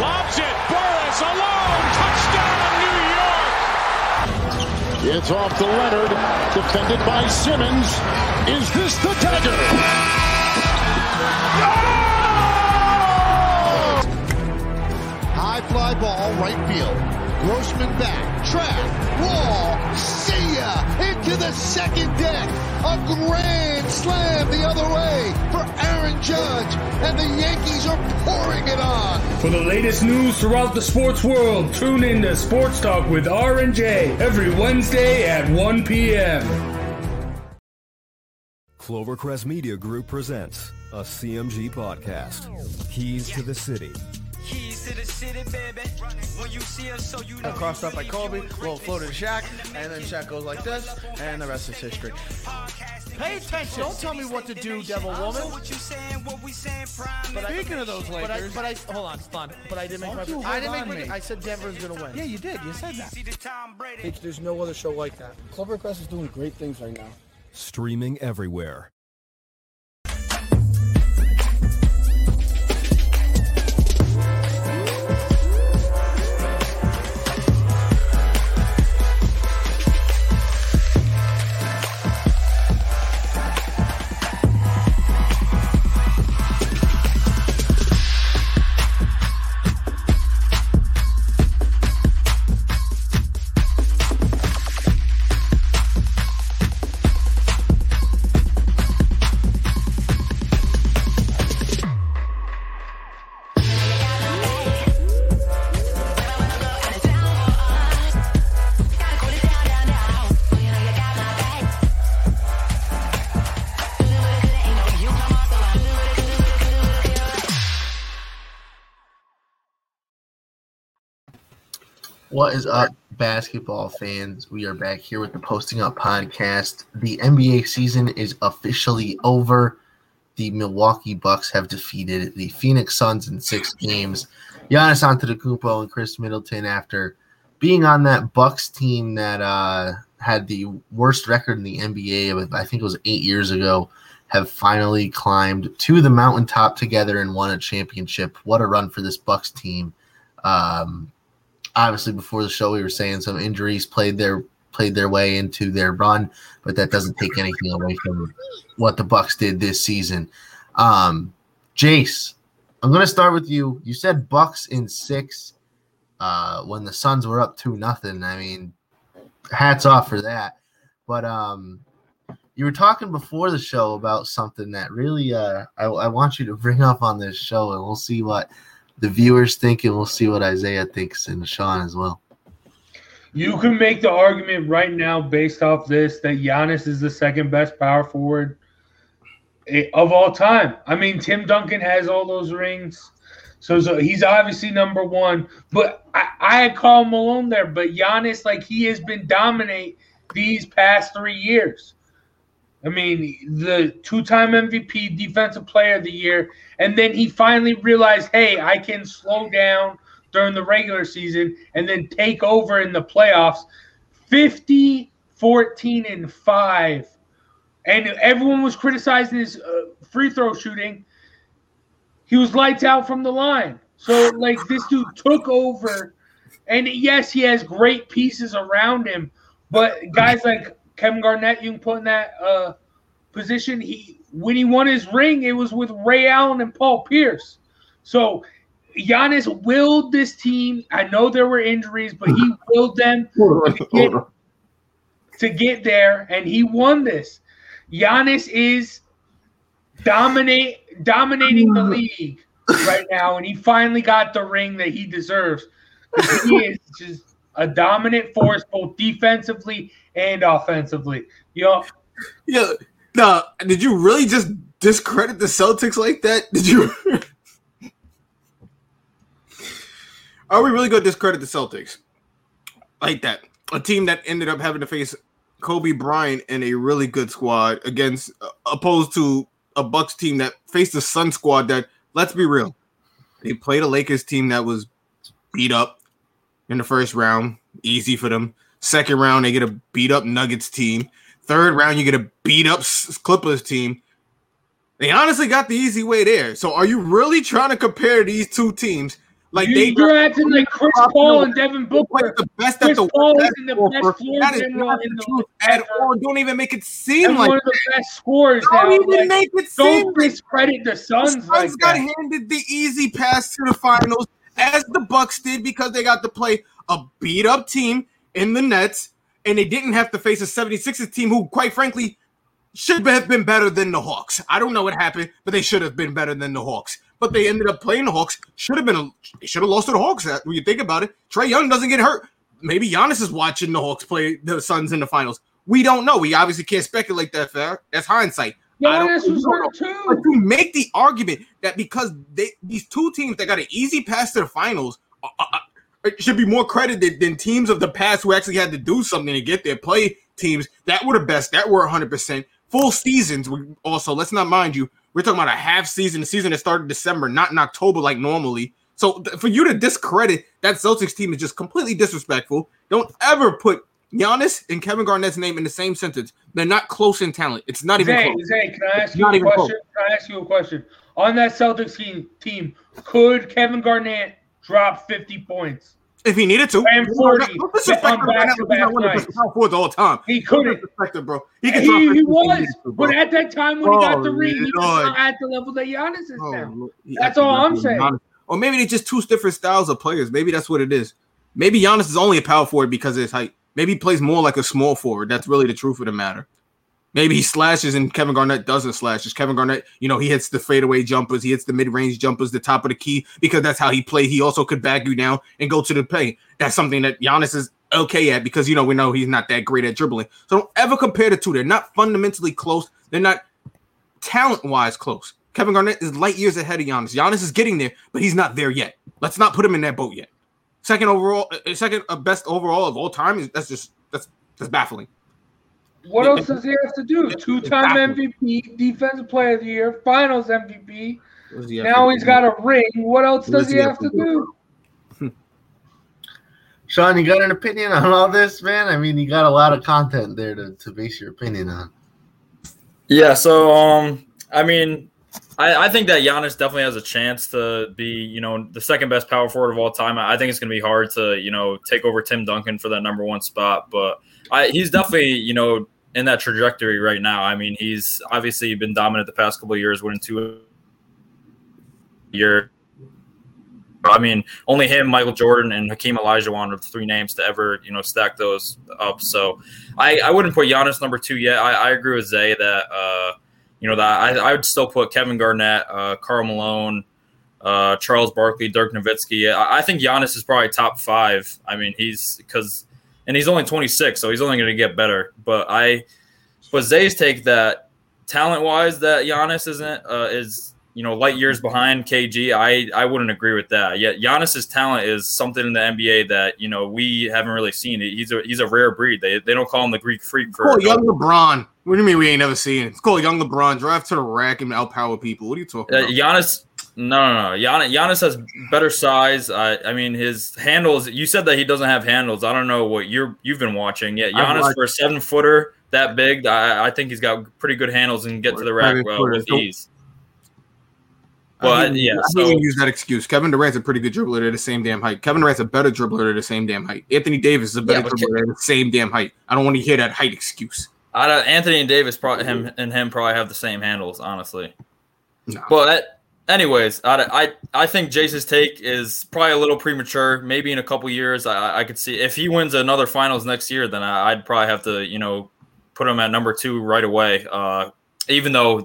Lobs it. Burris alone. Touchdown, New York. It's off to Leonard. Defended by Simmons. Is this the dagger? Oh! High fly ball, right field. Grossman back. Track. Wall. See ya. Into the second deck. A grand slam the other way for Aaron Judge, and the Yankees are pouring it on. For the latest news throughout the sports world, tune in to Sports Talk with R&J every Wednesday at 1 p.m. Clovercrest Media Group presents a CMG podcast, Keys to the City. Keys to the city, baby. When you see us, so you know. Crossed up by Kobe, roll floated to Shaq, and then Shaq goes like this, and the rest is history. Pay attention. Don't tell me what to do, devil woman. Speaking of those Lakers, but I hold on, Stun. But I didn't make my. I didn't make. I said Denver's gonna win. Yeah, you did. You said that. Hey, there's no other show like that. Clovercrest is doing great things right now. Streaming everywhere. What is up, basketball fans? We are back here with the Posting Up podcast. The NBA season is officially over. The Milwaukee Bucks have defeated the Phoenix Suns in 6 games. Giannis Antetokounmpo and Chris Middleton, after being on that Bucks team that had the worst record in the NBA, I think it was 8 years ago, have finally climbed to the mountaintop together and won a championship. What a run for this Bucks team. Obviously, before the show, we were saying some injuries played their way into their run, but that doesn't take anything away from what the Bucks did this season. Jace, I'm going to start with you. You said Bucks in 6 when the Suns were up 2-0. I mean, hats off for that. But you were talking before the show about something that really I want you to bring up on this show, and we'll see what – the viewers think, and we'll see what Isaiah thinks and Sean as well. You can make the argument right now based off this that Giannis is the second best power forward of all time. I mean, Tim Duncan has all those rings, so he's obviously number one. But I had Karl Malone there, but Giannis, like, he has been dominant these past 3 years. I mean, the 2-time MVP, Defensive Player of the Year, and then he finally realized, hey, I can slow down during the regular season and then take over in the playoffs. 50, 14, and 5. And everyone was criticizing his free throw shooting. He was lights out from the line. So, like, this dude took over. And, yes, he has great pieces around him, but guys like Kevin Garnett, you can put in that position. When he won his ring, it was with Ray Allen and Paul Pierce. So Giannis willed this team. I know there were injuries, but he willed them to get there, and he won this. Giannis is dominating the league right now, and he finally got the ring that he deserves. He is just a dominant force, both defensively and offensively. Yeah. No, did you really just discredit the Celtics like that? Did you? Are we really going to discredit the Celtics like that? A team that ended up having to face Kobe Bryant and a really good squad against, opposed to a Bucks team that faced the Sun squad that, let's be real, they played a Lakers team that was beat up in the first round, easy for them. Second round, they get a beat-up Nuggets team. Third round, you get a beat-up Clippers team. They honestly got the easy way there. So are you really trying to compare these two teams Like you're acting like Chris Paul and Devin Booker. The best Chris that the Paul is in the best floor that is not in the truth at all. Don't even make it seem like one of the best scorers. Don't even make it seem. Don't discredit the Suns. The Suns like got handed the easy pass to the finals, as the Bucks did, because they got to play a beat up team in the Nets, and they didn't have to face a 76ers team who, quite frankly, should have been better than the Hawks. I don't know what happened, but they should have been better than the Hawks. But they ended up playing the Hawks. They should have lost to the Hawks. When you think about it, Trae Young doesn't get hurt. Maybe Giannis is watching the Hawks play the Suns in the finals. We don't know. We obviously can't speculate that far. That's hindsight. Giannis was hurt too. But you make the argument that because these two teams that got an easy pass to the finals should be more credited than teams of the past who actually had to do something to get there. Play teams that were the best, that were 100%. Full seasons, also, let's not mind you, we're talking about a half season, a season that started December, not in October like normally. So for you to discredit that Celtics team is just completely disrespectful. Don't ever put Giannis and Kevin Garnett's name in the same sentence. They're not close in talent. It's not even close. Zay, can I ask you a question? On that Celtics team, could Kevin Garnett drop 50 points? If he needed to, and 40. He couldn't. He was, but at that time when he got the ring, he was not at the level that Giannis is now. That's all I'm saying. Or maybe they're just two different styles of players. Maybe that's what it is. Maybe Giannis is only a power forward because of his height. Maybe he plays more like a small forward. That's really the truth of the matter. Maybe he slashes and Kevin Garnett doesn't slash. Just Kevin Garnett, he hits the fadeaway jumpers. He hits the mid-range jumpers, the top of the key, because that's how he played. He also could back you down and go to the paint. That's something that Giannis is okay at because, we know he's not that great at dribbling. So don't ever compare the two. They're not fundamentally close. They're not talent-wise close. Kevin Garnett is light years ahead of Giannis. Giannis is getting there, but he's not there yet. Let's not put him in that boat yet. Second best overall of all time. That's baffling. What else does he have to do? Two-time MVP, Defensive Player of the Year, Finals MVP. Now he's got a ring. What else does he have to do? Sean, you got an opinion on all this, man? I mean, you got a lot of content there to base your opinion on. Yeah, so, I think that Giannis definitely has a chance to be, the second best power forward of all time. I think it's going to be hard to, take over Tim Duncan for that number one spot, but he's definitely, in that trajectory right now. I mean, he's obviously been dominant the past couple of years, winning two a year. I mean, only him, Michael Jordan, and Hakeem Olajuwon are the three names to ever, stack those up. So I wouldn't put Giannis number two yet. I agree with Zay that, I would still put Kevin Garnett, Karl Malone, Charles Barkley, Dirk Nowitzki. I think Giannis is probably top five. I mean, he's only 26, so he's only going to get better. But Zay's take that talent-wise that Giannis is light years behind KG. I wouldn't agree with that. Yet Giannis's talent is something in the NBA that we haven't really seen. He's a rare breed. They don't call him the Greek Freak for young LeBron. What do you mean we ain't never seen it? It's called Young LeBron. Drive to the rack and outpower people. What are you talking about? Giannis, no. Giannis has better size. I mean, his handles. You said that he doesn't have handles. I don't know what you've been watching. Yeah, Giannis for a 7-footer that big, I think he's got pretty good handles and get to the rack with ease. But I don't use that excuse. Kevin Durant's a pretty good dribbler. They're the same damn height. Kevin Durant's a better dribbler. They're the same damn height. Anthony Davis is a better dribbler. They're the same damn height. I don't want to hear that height excuse. Anthony and Davis probably have the same handles, honestly. No. But anyways, I think Jace's take is probably a little premature. Maybe in a couple years, I could see if he wins another finals next year, then I'd probably have to put him at number two right away. Even though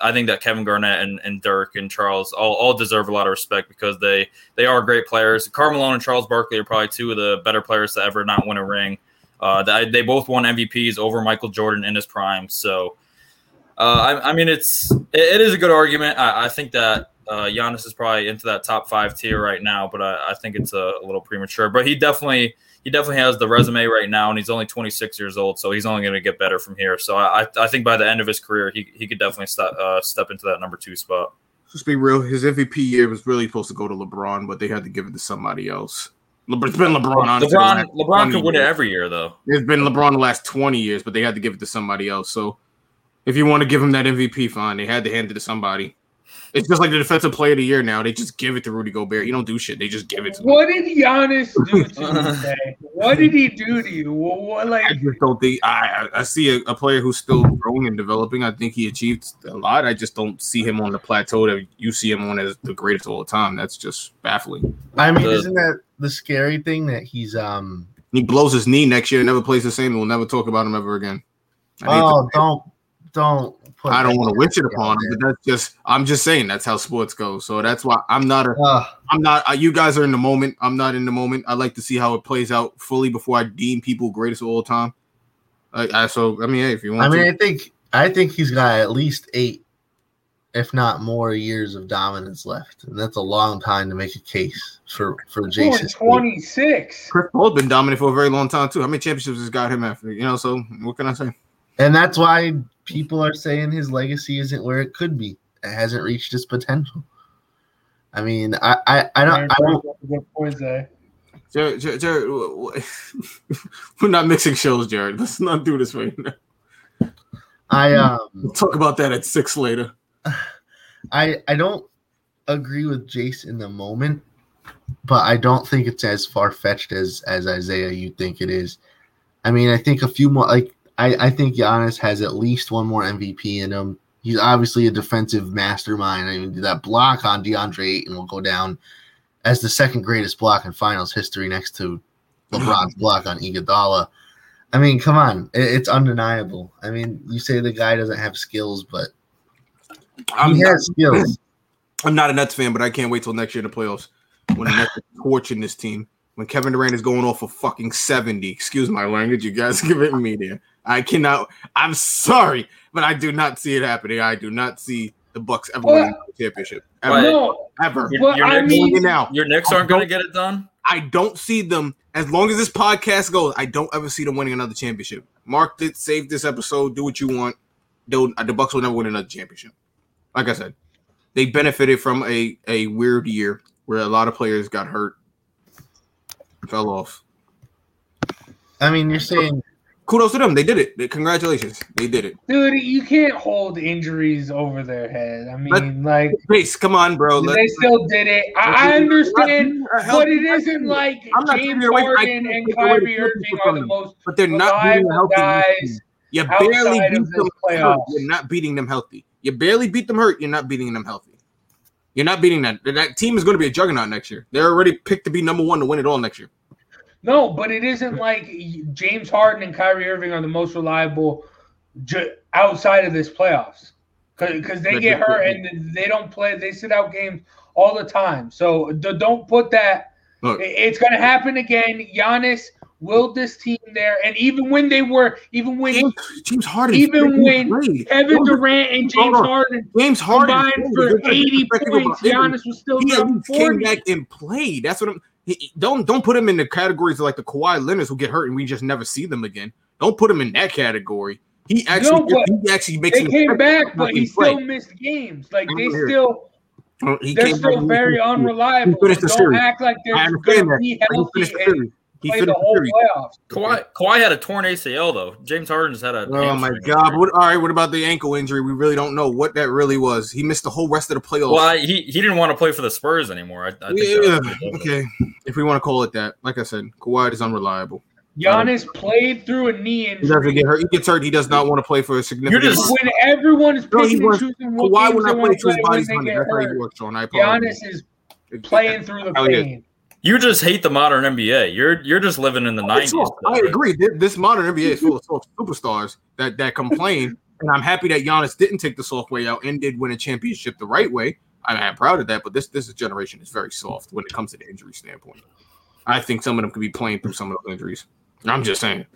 I think that Kevin Garnett and Dirk and Charles all deserve a lot of respect because they are great players. Karl Malone and Charles Barkley are probably two of the better players to ever not win a ring. They both won MVPs over Michael Jordan in his prime. So, it is a good argument. I think that Giannis is probably into that top five tier right now, but I think it's a little premature. But he definitely has the resume right now, and he's only 26 years old, so he's only going to get better from here. So I think by the end of his career, he could definitely step into that number two spot. Let's be real. His MVP year was really supposed to go to LeBron, but they had to give it to somebody else. It's been LeBron. Honestly, LeBron could win it every year, though. It's been LeBron the last 20 years, but they had to give it to somebody else. So if you want to give him that MVP, fine. They had to hand it to somebody. It's just like the defensive player of the year now. They just give it to Rudy Gobert. You don't do shit. They just give it to him. What did Giannis do to you today? What did he do to you? What, like, I just don't think I see a player who's still growing and developing. I think he achieved a lot. I just don't see him on the plateau that you see him on as the greatest of all time. That's just baffling. I mean, isn't that the scary thing that he's he blows his knee next year and never plays the same, and we'll never talk about him ever again. I don't want to wish it upon him, but that's just, I'm just saying that's how sports go. So that's why you guys are in the moment. I'm not in the moment. I like to see how it plays out fully before I deem people greatest of all time. If you want to. I mean, I think he's got at least 8, if not more, years of dominance left. And that's a long time to make a case for Jason. 26. Chris Paul's been dominant for a very long time too. How many championships has got him after, so what can I say? And that's why people are saying his legacy isn't where it could be. It hasn't reached its potential. I mean, I don't. Jared, we're not mixing shows, Jared. Let's not do this right now. We'll talk about that at 6 later. I don't agree with Jace in the moment, but I don't think it's as far fetched as Isaiah you think it is. I mean, I think a few more I think Giannis has at least one more MVP in him. He's obviously a defensive mastermind. I mean, that block on DeAndre Ayton will go down as the second greatest block in Finals history next to LeBron's block on Iguodala. I mean, come on. It's undeniable. I mean, you say the guy doesn't have skills, but he has skills. I'm not a Nets fan, but I can't wait till next year in the playoffs when the Nets are torching this team. When Kevin Durant is going off for fucking 70, excuse my language, you guys are giving me there. I cannot. I'm sorry, but I do not see it happening. I do not see the Bucks ever winning the championship. Ever. Your Knicks aren't going to get it done. I don't see them. As long as this podcast goes, I don't ever see them winning another championship. Mark it. Save this episode. Do what you want. The Bucks will never win another championship. Like I said, they benefited from a weird year where a lot of players got hurt. Fell off. I mean, you're saying kudos to them. They did it. Congratulations. They did it. Dude, you can't hold injuries over their head. I mean, come on, bro. They still did it. I understand, but it isn't like James Harden and Kyrie Irving are the most reliable guys. You barely beat them hurt. You're not beating them healthy. You barely beat them hurt. You're not beating them healthy. You're not beating that. That team is going to be a juggernaut next year. They're already picked to be number 1 to win it all next year. No, but it isn't like James Harden and Kyrie Irving are the most reliable outside of this playoffs because they get hurt and they don't play. They sit out games all the time. So don't put that. Look. It's going to happen again. Giannis willed this team there, and even when Kevin Durant and James Harden combined for 80 points, Giannis was still down 40. Came back and played. That's what I'm. Don't put him in the categories of like the Kawhi Leonards who get hurt and we just never see them again. Don't put him in that category. He actually makes. They came back, but he still missed games. Like they still. They're still very unreliable. Don't act like they're going to be healthy. He played the whole playoffs. Kawhi had a torn ACL though. James Harden's had a. Oh my god! What about the ankle injury? We really don't know what that really was. He missed the whole rest of the playoffs. Well, he didn't want to play for the Spurs anymore. If we want to call it that. Like I said, Kawhi is unreliable. Giannis played through a knee injury. He doesn't get hurt. He gets hurt. He does not want to play for a significant. When everyone is picking and choosing what Kawhi would not play to his body's money. That's how he works on. Giannis is playing through the pain. You just hate the modern NBA. You're just living in the 90s. Though, right? I agree. This modern NBA is full of superstars that complain, and I'm happy that Giannis didn't take the soft way out and did win a championship the right way. I'm proud of that, but this generation is very soft when it comes to the injury standpoint. I think some of them could be playing through some of those injuries. I'm just saying.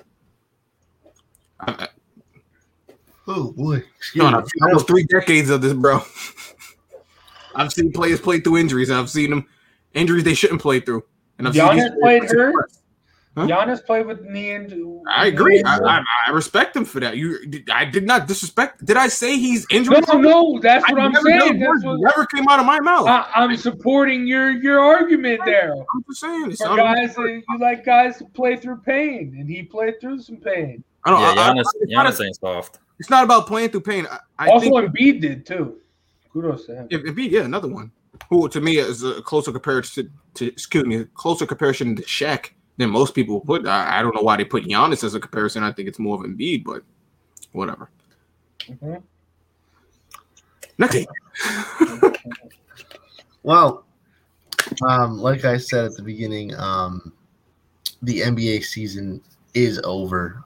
Oh, boy. Almost 3 decades of this, bro. I've seen players play through injuries, and I've seen them injuries they shouldn't play through. And Giannis played hurt. Huh? Giannis played with knee injury. I agree. I respect him for that. I did not disrespect. Did I say he's injured? No. That's what I'm saying. That's what never came out of my mouth. I'm supporting your argument there. I'm just saying. For guys, you like guys to play through pain, and he played through some pain. I don't. Yeah, Giannis ain't soft. It's not about playing through pain. I also think Embiid did too. Kudos to him. Embiid, yeah, another one. Who to me is a closer comparison to closer comparison to Shaq than most people put. I don't know why they put Giannis as a comparison. I think it's more of Embiid, but whatever. Mm-hmm. Nothing. Well, like I said at the beginning, the NBA season is over.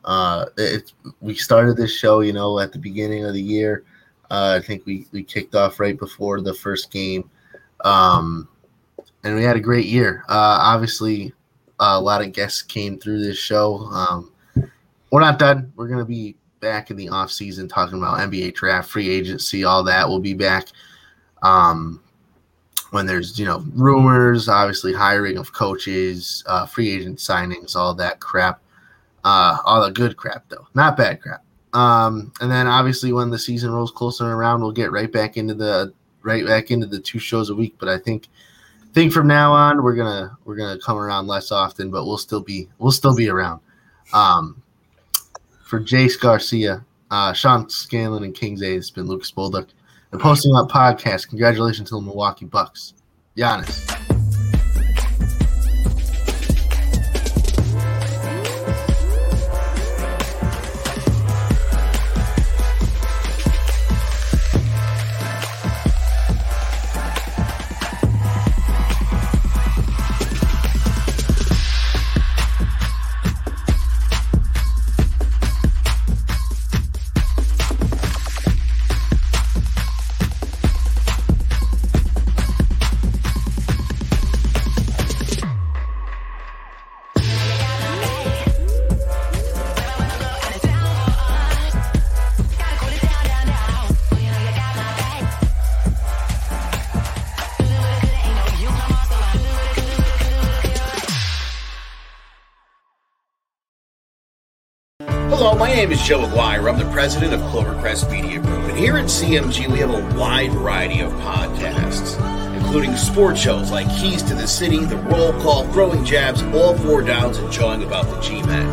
We started this show, you know, at the beginning of the year. I think we kicked off right before the first game. And we had a great year. Obviously, a lot of guests came through this show. We're not done. We're going to be back in the offseason talking about NBA draft, free agency, all that. We'll be back when there's, you know, rumors, obviously hiring of coaches, free agent signings, all that crap. All the good crap, though. Not bad crap. And then obviously when the season rolls closer around, we'll get right back into the two shows a week. But I think from now on we're gonna come around less often, but we'll still be around. For Jace Garcia, Sean Scanlon, and King's A, it's been Lucas Bolduc. The Posting Up Podcast. Congratulations to the Milwaukee Bucks. Giannis. My name is Joe Aguirre. I'm the president of Clovercrest Media Group, and here at CMG we have a wide variety of podcasts, including sports shows like Keys to the City, The Roll Call, Throwing Jabs, All Four Downs, and Jawing About the G-Men,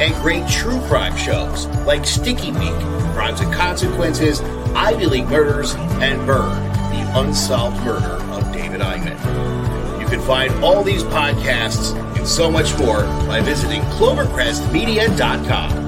and great true crime shows like Sticky Meat, Crimes and Consequences, Ivy League Murders, and Bird, The Unsolved Murder of David Eichmann. You can find all these podcasts and so much more by visiting clovercrestmedia.com.